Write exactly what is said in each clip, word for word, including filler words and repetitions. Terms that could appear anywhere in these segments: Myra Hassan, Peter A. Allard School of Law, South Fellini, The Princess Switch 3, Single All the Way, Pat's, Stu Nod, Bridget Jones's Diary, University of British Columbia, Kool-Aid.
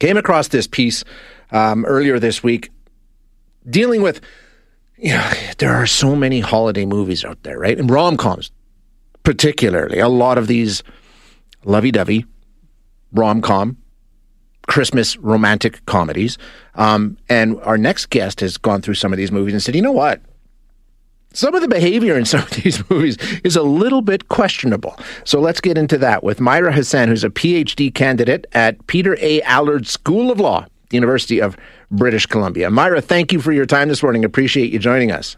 Came across this piece um, earlier this week dealing with, you know, there are so many holiday movies out there, right? And rom-coms, particularly. A lot of these lovey-dovey rom-com, Christmas romantic comedies. Um, and our next guest has gone through some of these movies and said, you know what? Some of the behavior in some of these movies is a little bit questionable. So let's get into that with Myra Hassan, who's a P H D candidate at Peter A. Allard School of Law, the University of British Columbia. Myra, thank you for your time this morning. Appreciate you joining us.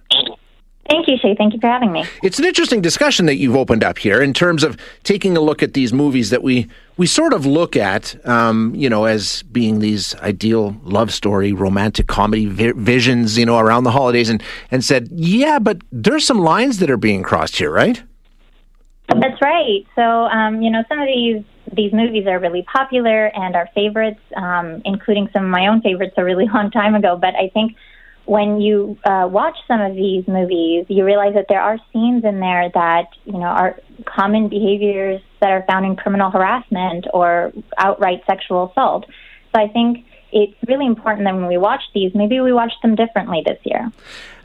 Thank you, Shay. Thank you for having me. It's an interesting discussion that you've opened up here in terms of taking a look at these movies that we, we sort of look at, um, you know, as being these ideal love story, romantic comedy vi- visions, you know, around the holidays, and, and said, yeah, but there's some lines that are being crossed here, right? That's right. So, um, you know, some of these these movies are really popular and are favorites, um, including some of my own favorites a really long time ago, but I think when you uh, watch some of these movies, you realize that there are scenes in there that, you know, are common behaviors that are found in criminal harassment or outright sexual assault. So I think it's really important that when we watch these, maybe we watch them differently this year.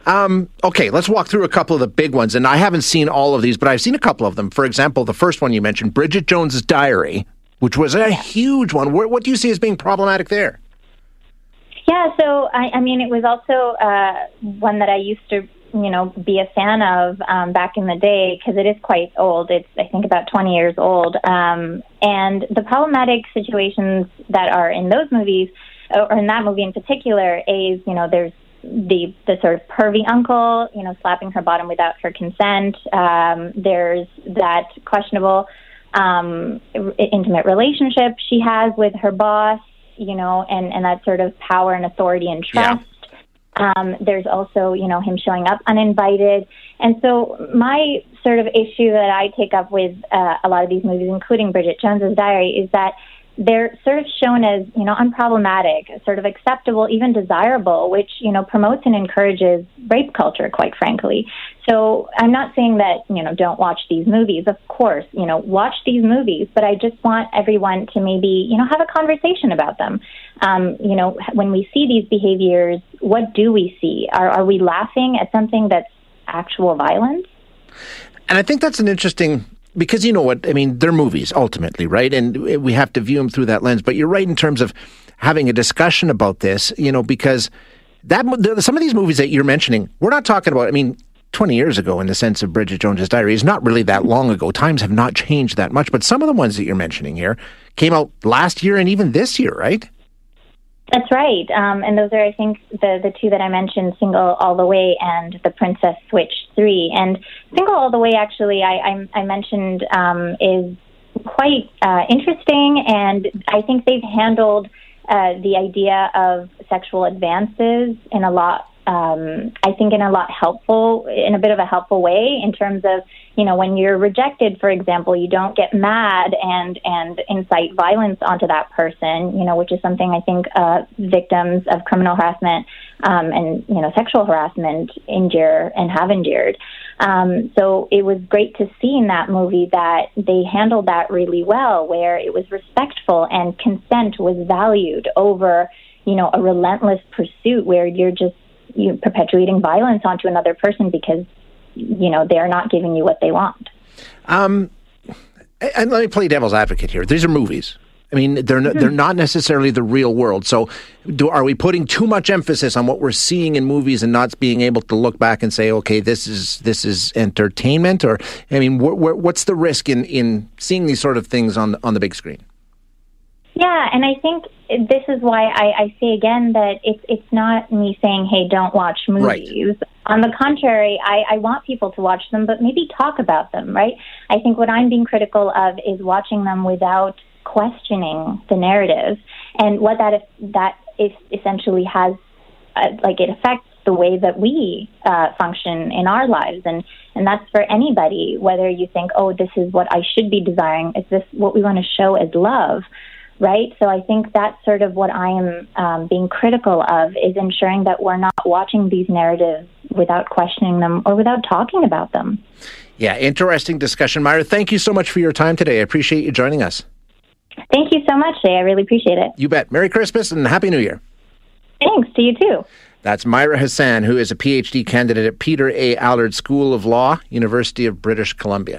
Um, okay, let's walk through a couple of the big ones. And I haven't seen all of these, but I've seen a couple of them. For example, the first one you mentioned, Bridget Jones's Diary, which was a huge one. What do you see as being problematic there? Yeah, so, I, I mean, it was also uh, one that I used to, you know, be a fan of um, back in the day, because it is quite old. It's, I think, about twenty years old. Um, and the problematic situations that are in those movies, or in that movie in particular, is, you know, there's the, the sort of pervy uncle, you know, slapping her bottom without her consent. Um, there's that questionable um, intimate relationship she has with her boss, you know, and, and that sort of power and authority and trust. Yeah. Um, there's also, you know, him showing up uninvited. And so my sort of issue that I take up with uh, a lot of these movies, including Bridget Jones's Diary, is that they're sort of shown as, you know, unproblematic, sort of acceptable, even desirable, which, you know, promotes and encourages rape culture, quite frankly. So I'm not saying that, you know, don't watch these movies. Of course, you know, watch these movies, but I just want everyone to maybe, you know, have a conversation about them. Um, you know, when we see these behaviors, what do we see? Are, are we laughing at something that's actual violence? And I think that's an interesting... Because you know what, I mean, they're movies ultimately, right? And we have to view them through that lens. But you're right in terms of having a discussion about this, you know, because that some of these movies that you're mentioning, we're not talking about, I mean, twenty years ago in the sense of Bridget Jones's Diary is not really that long ago. Times have not changed that much. But some of the ones that you're mentioning here came out last year and even this year, right? That's right. Um, and those are, I think, the, the two that I mentioned, Single All the Way and The Princess Switch three. And Single All the Way, actually, I, I, I mentioned um, is quite uh, interesting. And I think they've handled uh, the idea of sexual advances in a lot, um, I think, in a lot helpful, in a bit of a helpful way in terms of, you know, when you're rejected, for example, you don't get mad and, and incite violence onto that person, you know, which is something I think uh, victims of criminal harassment um, and, you know, sexual harassment endure and have endured. Um, so it was great to see in that movie that they handled that really well, where it was respectful and consent was valued over, you know, a relentless pursuit where you're just you're perpetuating violence onto another person because you know, they're not giving you what they want. Um, and let me play devil's advocate here. These are movies. I mean, they're no, mm-hmm. they're not necessarily the real world. So do, are we putting too much emphasis on what we're seeing in movies and not being able to look back and say, okay, this is this is entertainment? Or, I mean, wh- wh- what's the risk in, in seeing these sort of things on, on the big screen? Yeah, and I think this is why I, I say again that it's it's not me saying, hey, don't watch movies. Right. On the contrary, I, I want people to watch them, but maybe talk about them, right? I think what I'm being critical of is watching them without questioning the narrative and what that that is essentially has, uh, like it affects the way that we uh, function in our lives. And, and that's for anybody, whether you think, oh, this is what I should be desiring. Is this what we want to show as love? Right? So I think that's sort of what I am um, being critical of is ensuring that we're not watching these narratives without questioning them or without talking about them. Yeah, interesting discussion. Myra, thank you so much for your time today. I appreciate you joining us. Thank you so much, Jay. I really appreciate it. You bet. Merry Christmas and Happy New Year. Thanks. To you, too. That's Myra Hassan, who is a P H D candidate at Peter A. Allard School of Law, University of British Columbia.